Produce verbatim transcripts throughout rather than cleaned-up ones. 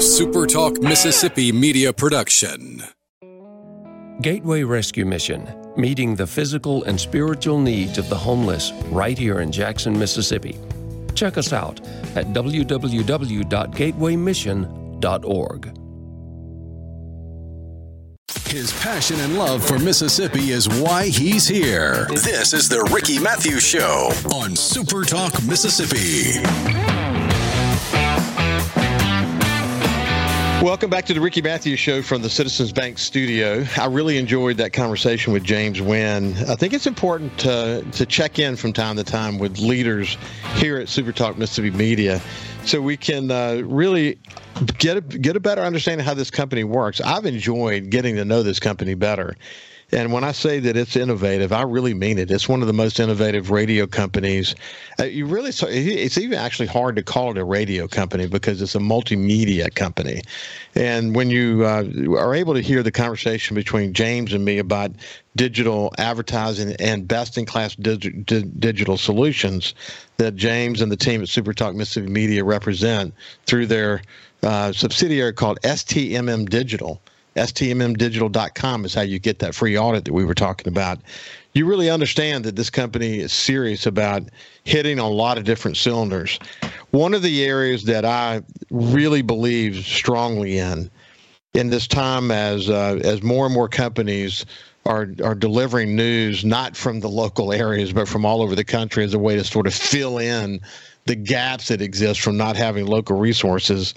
SuperTalk Mississippi Media Production. Gateway Rescue Mission, meeting the physical and spiritual needs of the homeless right here in Jackson, Mississippi. Check us out at w w w dot gateway mission dot org. His passion and love for Mississippi is why he's here. This is the Ricky Mathews Show on SuperTalk Mississippi. Welcome back to the Ricky Mathews Show from the Citizens Bank studio. I really enjoyed that conversation with James Wynn. I think it's important to, to check in from time to time with leaders here at SuperTalk Mississippi Media so we can uh, really get a, get a better understanding of how this company works. I've enjoyed getting to know this company better. And when I say that it's innovative, I really mean it. It's one of the most innovative radio companies. Uh, you really, it's even actually hard to call it a radio company because it's a multimedia company. And when you uh, are able to hear the conversation between James and me about digital advertising and best-in-class dig- di- digital solutions that James and the team at SuperTalk Mississippi Media represent through their uh, subsidiary called S T M M Digital. S T M M digital dot com is how you get that free audit that we were talking about. You really understand that this company is serious about hitting a lot of different cylinders. One of the areas that I really believe strongly in, in this time as uh, as more and more companies are are delivering news, not from the local areas, but from all over the country as a way to sort of fill in the gaps that exist from not having local resources,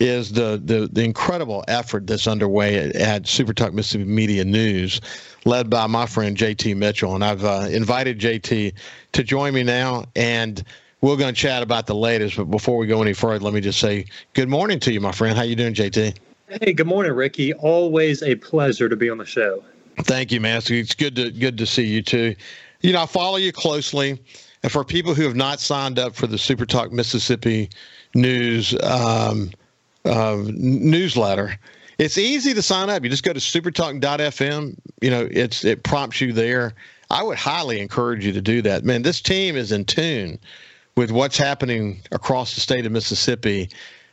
is the, the, the incredible effort that's underway at, at SuperTalk Mississippi Media News, led by my friend J T. Mitchell. And I've uh, invited J T to join me now, and we're going to chat about the latest. But before we go any further, let me just say good morning to you, my friend. How you doing, J T? Hey, good morning, Ricky. Always a pleasure to be on the show. Thank you, man. It's good to, good to see you, too. You know, I follow you closely. And for people who have not signed up for the SuperTalk Mississippi News um Uh, newsletter, it's easy to sign up. You just go to supertalk dot f m. You know, it's it prompts you there. I would highly encourage you to do that. Man, this team is in tune with what's happening across the state of Mississippi,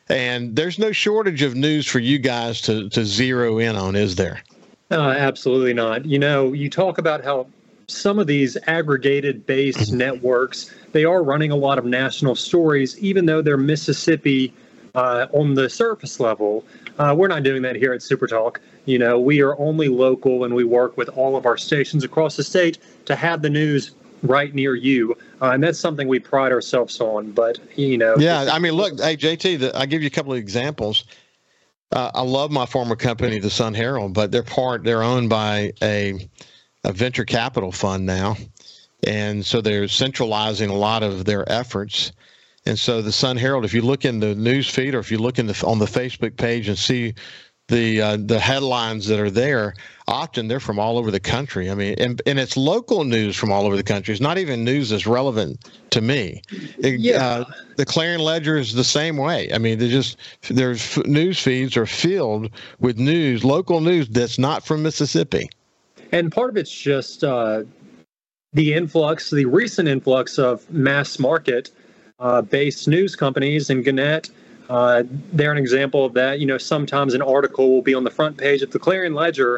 and there's no shortage of news for you guys to, to zero in on, is there? Uh, absolutely not. You know, you talk about how some of these aggregated based networks, they are running a lot of national stories, even though they're Mississippi Uh, on the surface level. Uh, we're not doing that here at SuperTalk. You know, we are only local, and we work with all of our stations across the state to have the news right near you. Uh, and that's something we pride ourselves on. But, you know. Yeah, I mean, look, hey, J T, the, I'll give you a couple of examples. Uh, I love my former company, the Sun Herald, but they're part, they're owned by a, a venture capital fund now. And so they're centralizing a lot of their efforts. And so the Sun Herald, if you look in the news feed or if you look in the, on the Facebook page and see the uh, the headlines that are there, often they're from all over the country. I mean, and, and it's local news from all over the country. It's not even news that's relevant to me. It, yeah. Uh, the Clarion Ledger is the same way. I mean, they just their news feeds are filled with news, local news that's not from Mississippi. And part of it's just uh, the influx, the recent influx of mass market Uh, based news companies, and Gannett, uh, they're an example of that. You know, sometimes an article will be on the front page of the Clarion Ledger,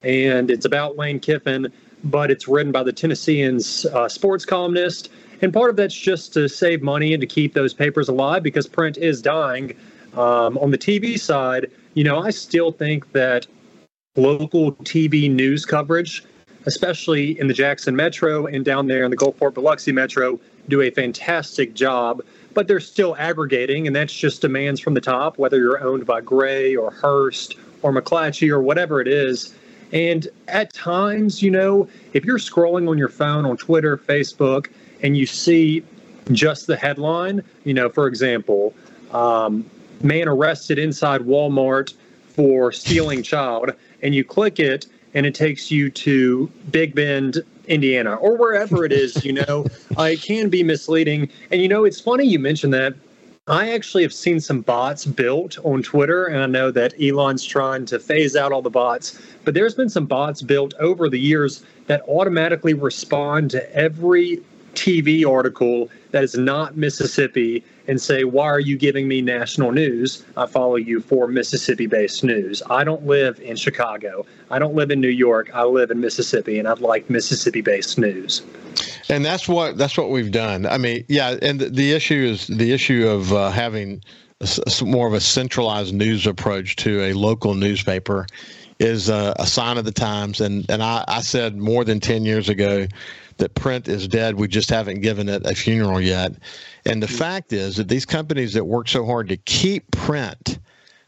and it's about Lane Kiffin, but it's written by the Tennessean's uh, sports columnist. And part of that's just to save money and to keep those papers alive because print is dying. Um, on the T V side, you know, I still think that local T V news coverage, especially in the Jackson Metro and down there in the Gulfport-Biloxi Metro, do a fantastic job, but they're still aggregating, and that's just demands from the top, whether you're owned by Gray or Hearst or McClatchy or whatever it is. And at times, you know, if you're scrolling on your phone on Twitter, Facebook, and you see just the headline, you know, for example, um, man arrested inside Walmart for stealing child, and you click it, and it takes you to Big Bend, Indiana, or wherever it is, you know, uh, it can be misleading. And, you know, it's funny you mentioned that. I actually have seen some bots built on Twitter, and I know that Elon's trying to phase out all the bots, but there's been some bots built over the years that automatically respond to every T V article that is not Mississippi and say, why are you giving me national news? I follow you for Mississippi-based news. I don't live in Chicago. I don't live in New York. I live in Mississippi, and I'd like Mississippi-based news. And that's what that's what we've done. I mean, yeah, and the issue is the issue of uh, having more of a centralized news approach to a local newspaper is a, a sign of the times. And, and I, I said more than ten years ago that print is dead. We just haven't given it a funeral yet. And the fact is that these companies that work so hard to keep print,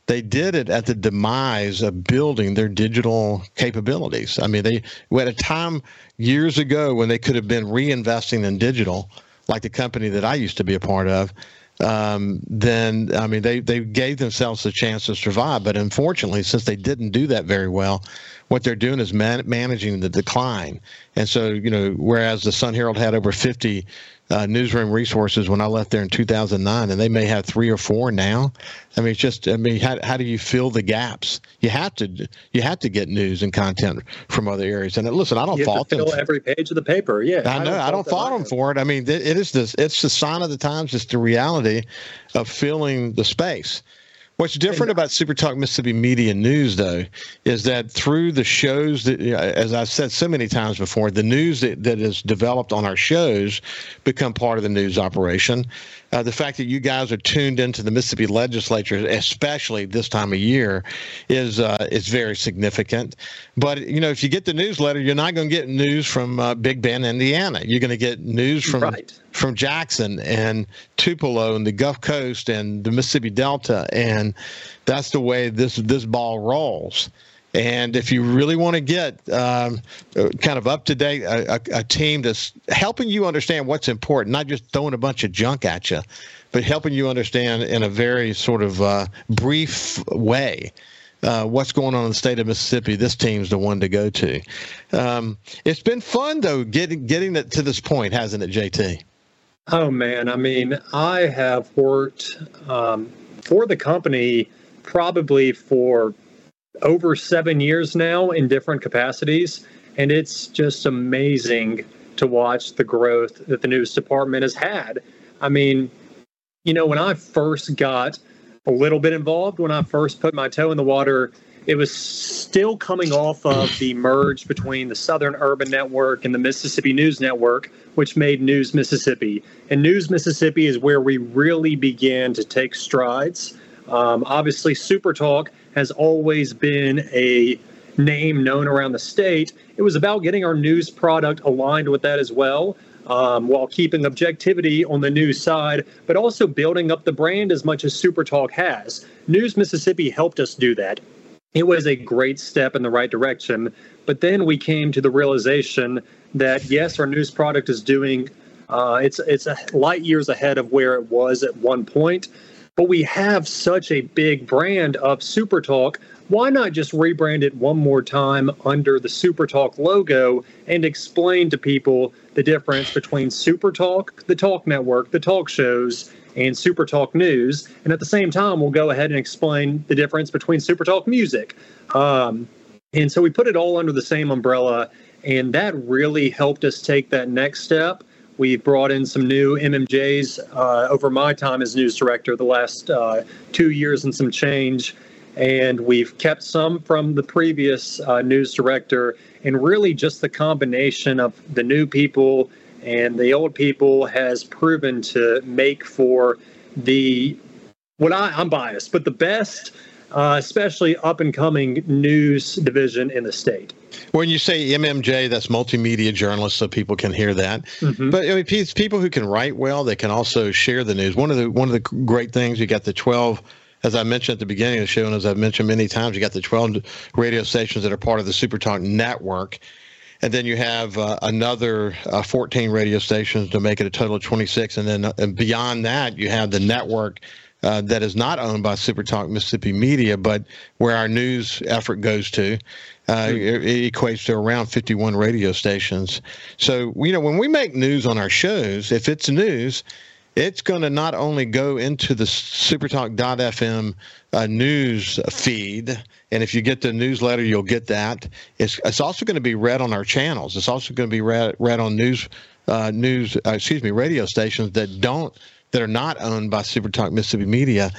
they did it at the demise of building their digital capabilities. I mean, they were at a time years ago when they could have been reinvesting in digital, like the company that I used to be a part of. Um, then, I mean, they, they gave themselves the chance to survive. But unfortunately, since they didn't do that very well, what they're doing is man- managing the decline. And so, you know, whereas the Sun Herald had over fifty uh, newsroom resources when I left there in two thousand nine, and they may have three or four now. I mean, it's just, I mean, how, how do you fill the gaps? You have to, you have to get news and content from other areas. And listen, I don't you fault them. Fill every page of the paper. Yeah, I know. I don't fault them for it. I mean, it, it is this. It's the sign of the times. It's the reality of filling the space. What's different about SuperTalk Mississippi Media News, though, is that through the shows that, as I've said so many times before, the news that, that is developed on our shows become part of the news operation. Uh, the fact that you guys are tuned into the Mississippi legislature, especially this time of year, is uh, is very significant. But you know, if you get the newsletter, you're not going to get news from uh, Big Bend, Indiana. You're going to get news from right. from Jackson and Tupelo and the Gulf Coast and the Mississippi Delta, and that's the way this this ball rolls. And if you really want to get um, kind of up to date, a, a, a team that's helping you understand what's important, not just throwing a bunch of junk at you, but helping you understand in a very sort of uh, brief way uh, what's going on in the state of Mississippi, this team's the one to go to. Um, it's been fun, though, getting, getting it to this point, hasn't it, J T? Oh, man. I mean, I have worked um, for the company probably for over seven years now in different capacities, and it's just amazing to watch the growth that the news department has had. I mean, you know, when I first got a little bit involved, when I first put my toe in the water, it was still coming off of the merge between the Southern Urban Network and the Mississippi News Network, which made News Mississippi. And News Mississippi is where we really began to take strides. Um, obviously, SuperTalk has always been a name known around the state. It was about getting our news product aligned with that as well, um, while keeping objectivity on the news side, but also building up the brand as much as SuperTalk has. News Mississippi helped us do that. It was a great step in the right direction, but then we came to the realization that, yes, our news product is doing, uh, it's, it's a light years ahead of where it was at one point. But we have such a big brand of SuperTalk. Why not just rebrand it one more time under the SuperTalk logo and explain to people the difference between SuperTalk, the talk network, the talk shows, and SuperTalk News? And at the same time, we'll go ahead and explain the difference between SuperTalk Music. Um, and so we put it all under the same umbrella, and that really helped us take that next step. We've brought in some new M M Js uh, over my time as news director, the last uh, two years and some change. And we've kept some from the previous uh, news director. And really just the combination of the new people and the old people has proven to make for the, what I, I'm biased, but the best, uh, especially up and coming news division in the state. When you say M M J, that's multimedia journalists, so people can hear that. Mm-hmm. But I mean, it's people who can write well, they can also share the news. One of the one of the great things, you got the twelve, as I mentioned at the beginning of the show, and as I've mentioned many times, you got the twelve radio stations that are part of the SuperTalk network. And then you have uh, another uh, fourteen radio stations to make it a total of twenty-six. And then uh, and beyond that, you have the network Uh, that is not owned by SuperTalk Mississippi Media, but where our news effort goes to, uh, it, it equates to around fifty-one radio stations. So, you know, when we make news on our shows, if it's news, it's going to not only go into the supertalk dot f m uh, news feed, and if you get the newsletter, you'll get that. It's, it's also going to be read on our channels. It's also going to be read, read on news, uh, news uh, excuse me, radio stations that don't that are not owned by SuperTalk Mississippi Media.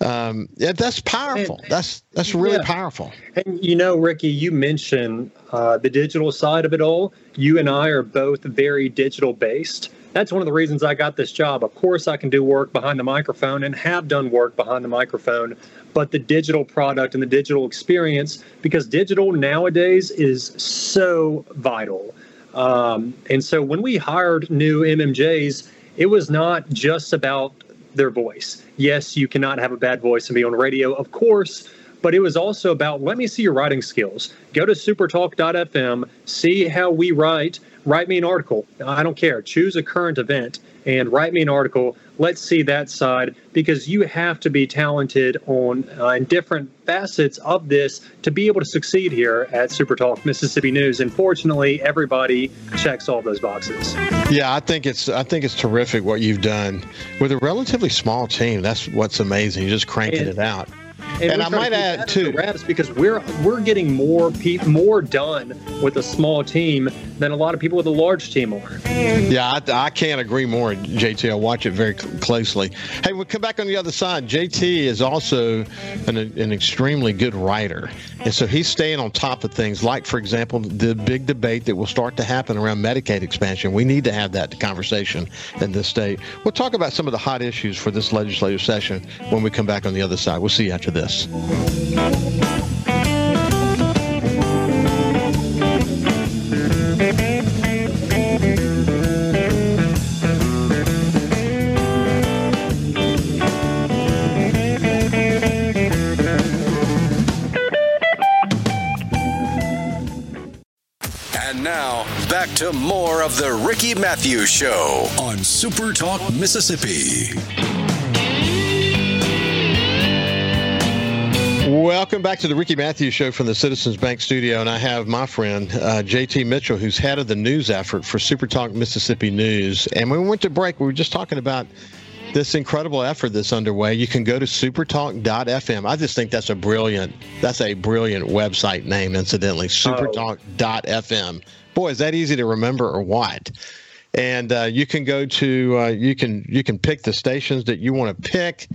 Um, yeah, that's powerful. And, that's that's really yeah. powerful. And, you know, Ricky, you mentioned uh, the digital side of it all. You and I are both very digital based. That's one of the reasons I got this job. Of course, I can do work behind the microphone and have done work behind the microphone, but the digital product and the digital experience, because digital nowadays is so vital. Um, and so when we hired new M M Js, it was not just about their voice. Yes, you cannot have a bad voice and be on radio, of course, but it was also about, let me see your writing skills. Go to supertalk dot f m, see how we write, write me an article. I don't care. Choose a current event and write me an article. Let's see that side, because you have to be talented on uh, in different facets of this to be able to succeed here at SuperTalk Mississippi News. And fortunately, everybody checks all those boxes. Yeah, I think it's I think it's terrific what you've done with a relatively small team. That's what's amazing. You're just cranking and, it out. And, and I might to add too, reps, because we're we're getting more pe- more done with a small team than a lot of people with a large team are. Yeah, I, I can't agree more, J T. I watch it very closely. Hey, we'll come back on the other side. J T is also an, an extremely good writer, and so he's staying on top of things. Like, for example, the big debate that will start to happen around Medicaid expansion. We need to have that conversation in this state. We'll talk about some of the hot issues for this legislative session when we come back on the other side. We'll see you after this. And now, back to more of the Ricky Mathews Show on Super Talk Mississippi. Welcome back to the Ricky Mathews Show from the Citizens Bank studio, and I have my friend uh, J T. Mitchell, who's head of the news effort for SuperTalk Mississippi News. And when we went to break, we were just talking about this incredible effort that's underway. You can go to supertalk dot f m. I just think that's a brilliant, that's a brilliant website name, incidentally, supertalk dot f m. Boy, is that easy to remember or what? And uh, you can go to, uh, you can you can pick the stations that you want to pick.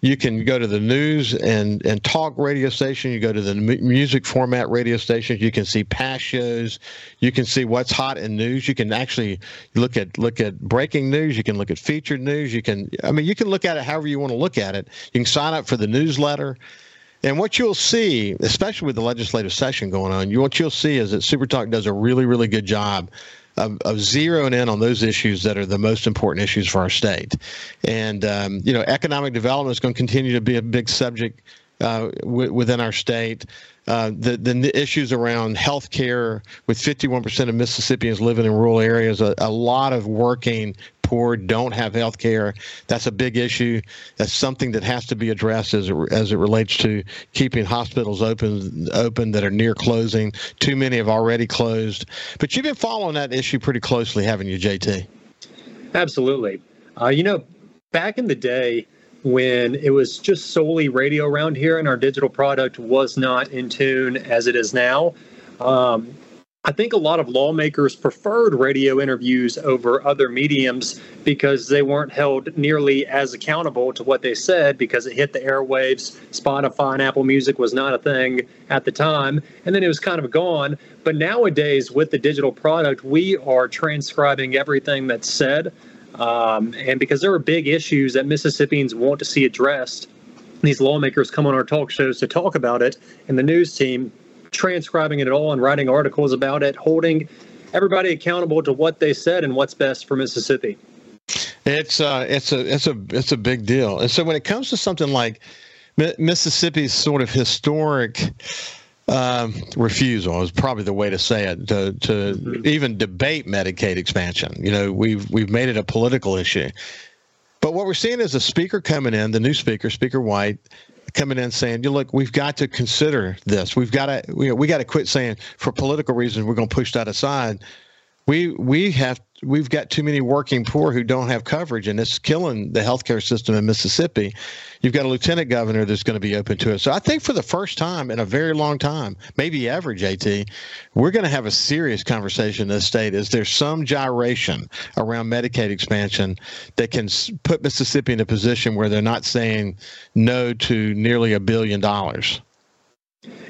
You can go to the news and, and talk radio station. You go to the m- music format radio stations. You can see past shows. You can see what's hot in news. You can actually look at look at breaking news. You can look at featured news. You can I mean you can look at it however you want to look at it. You can sign up for the newsletter. And what you'll see, especially with the legislative session going on, you, what you'll see is that SuperTalk does a really, really good job Of, of zeroing in on those issues that are the most important issues for our state. And, um, you know, economic development is going to continue to be a big subject uh, w- within our state. Uh, the, the issues around health care, with fifty-one percent of Mississippians living in rural areas, a, a lot of working poor don't have health care. That's a big issue. That's something that has to be addressed as it, as it relates to keeping hospitals open open that are near closing. Too many have already closed. But you've been following that issue pretty closely, haven't you, J T? Absolutely. Uh, you know, back in the day when it was just solely radio around here and our digital product was not in tune as it is now, um, I think a lot of lawmakers preferred radio interviews over other mediums because they weren't held nearly as accountable to what they said because it hit the airwaves. Spotify and Apple Music was not a thing at the time, and then it was kind of gone. But nowadays, with the digital product, we are transcribing everything that's said. Um, and because there are big issues that Mississippians want to see addressed, these lawmakers come on our talk shows to talk about it, and the news team transcribing it all and writing articles about it, holding everybody accountable to what they said and what's best for Mississippi. It's uh, it's a it's a it's a big deal. And so when it comes to something like Mississippi's sort of historic um, refusal is probably the way to say it to, to mm-hmm. even debate Medicaid expansion. You know, we've we've made it a political issue. But what we're seeing is a speaker coming in, the new speaker, Speaker White, coming in saying, "You look, we've got to consider this. We've got to, we, we got to quit saying for political reasons we're going to push that aside. We we have we've got too many working poor who don't have coverage, and it's killing the healthcare system in Mississippi. You've got a lieutenant governor that's going to be open to it. So I think for the first time in a very long time, maybe ever, J T, we're going to have a serious conversation in this state. Is there some gyration around Medicaid expansion that can put Mississippi in a position where they're not saying no to nearly a billion dollars?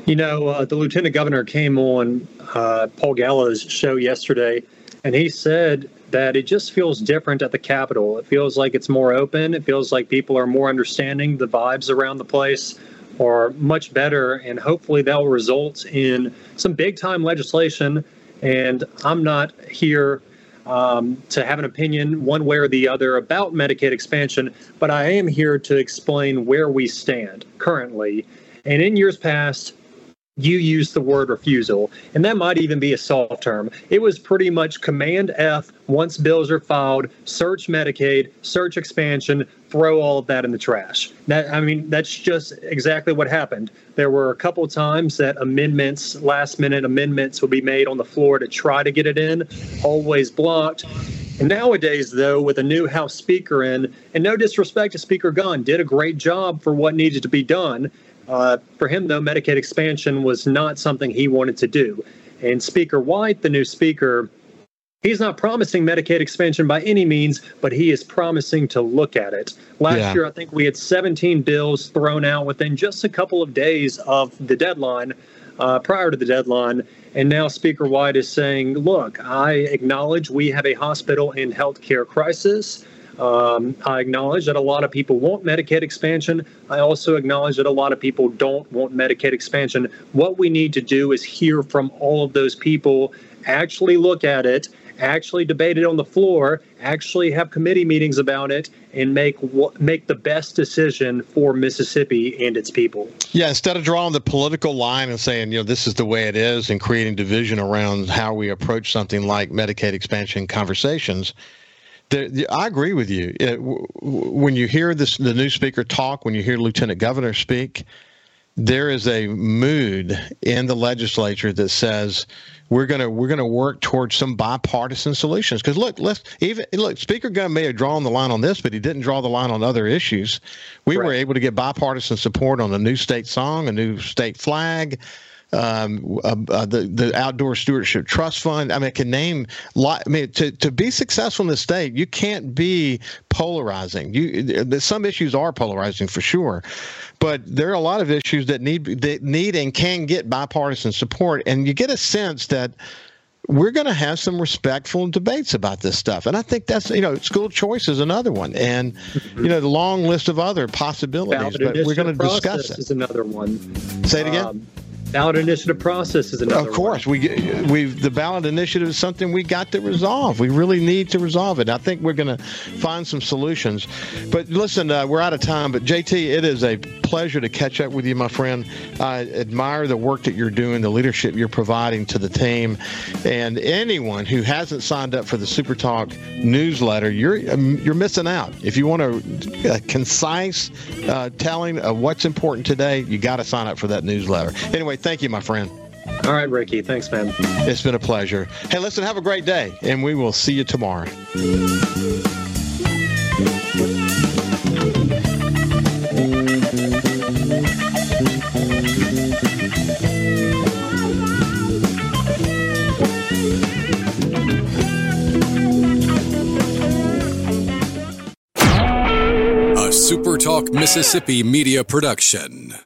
You know, uh, the lieutenant governor came on uh, Paul Gallo's show yesterday, and he said that it just feels different at the Capitol. It feels like it's more open. It feels like people are more understanding. The vibes around the place are much better, and hopefully that will result in some big-time legislation. And I'm not here um, to have an opinion one way or the other about Medicaid expansion, but I am here to explain where we stand currently. And in years past, you used the word refusal, and that might even be a soft term. It was pretty much command F once bills are filed, search Medicaid, search expansion, throw all of that in the trash. That, I mean, that's just exactly what happened. There were a couple of times that amendments, last minute amendments would be made on the floor to try to get it in, always blocked. And nowadays, though, with a new House Speaker in, and no disrespect to Speaker Gunn, did a great job for what needed to be done. Uh, for him, though, Medicaid expansion was not something he wanted to do. And Speaker White, the new speaker, he's not promising Medicaid expansion by any means, but he is promising to look at it. Last yeah. year, I think we had seventeen bills thrown out within just a couple of days of the deadline, uh, prior to the deadline. And now Speaker White is saying, look, I acknowledge we have a hospital and healthcare crisis. Um, I acknowledge that a lot of people want Medicaid expansion. I also acknowledge that a lot of people don't want Medicaid expansion. What we need to do is hear from all of those people, actually look at it, actually debate it on the floor, actually have committee meetings about it, and make make the best decision for Mississippi and its people. Yeah, instead of drawing the political line and saying, you know, this is the way it is and creating division around how we approach something like Medicaid expansion conversations, I agree with you. When you hear this, the new speaker talk, when you hear Lieutenant Governor speak, there is a mood in the legislature that says we're gonna we're gonna work towards some bipartisan solutions. Because look, let's even look. Speaker Gunn may have drawn the line on this, but he didn't draw the line on other issues. We right. were able to get bipartisan support on a new state song, a new state flag. Um, uh, uh, the the Outdoor Stewardship Trust Fund. I mean, I can name. Lot, I mean, to to be successful in this state, you can't be polarizing. You some issues are polarizing for sure, but there are a lot of issues that need that need and can get bipartisan support, and you get a sense that we're going to have some respectful debates about this stuff. And I think that's, you know, school choice is another one. And, you know, the long list of other possibilities, but we're going to discuss it. Is another one. Say it again. Um, Ballot initiative process is another one. Of course, we we've the ballot initiative is something we got to resolve. We really need to resolve it. I think we're going to find some solutions. But listen, uh, we're out of time. But J T, it is a pleasure to catch up with you, my friend. I admire the work that you're doing, the leadership you're providing to the team, and anyone who hasn't signed up for the SuperTalk newsletter, you're you're missing out. If you want a, a concise uh, telling of what's important today, you got to sign up for that newsletter. Anyway. Thank you, my friend. All right, Ricky. Thanks, man. It's been a pleasure. Hey, listen, have a great day, and we will see you tomorrow. A SuperTalk Mississippi Media Production.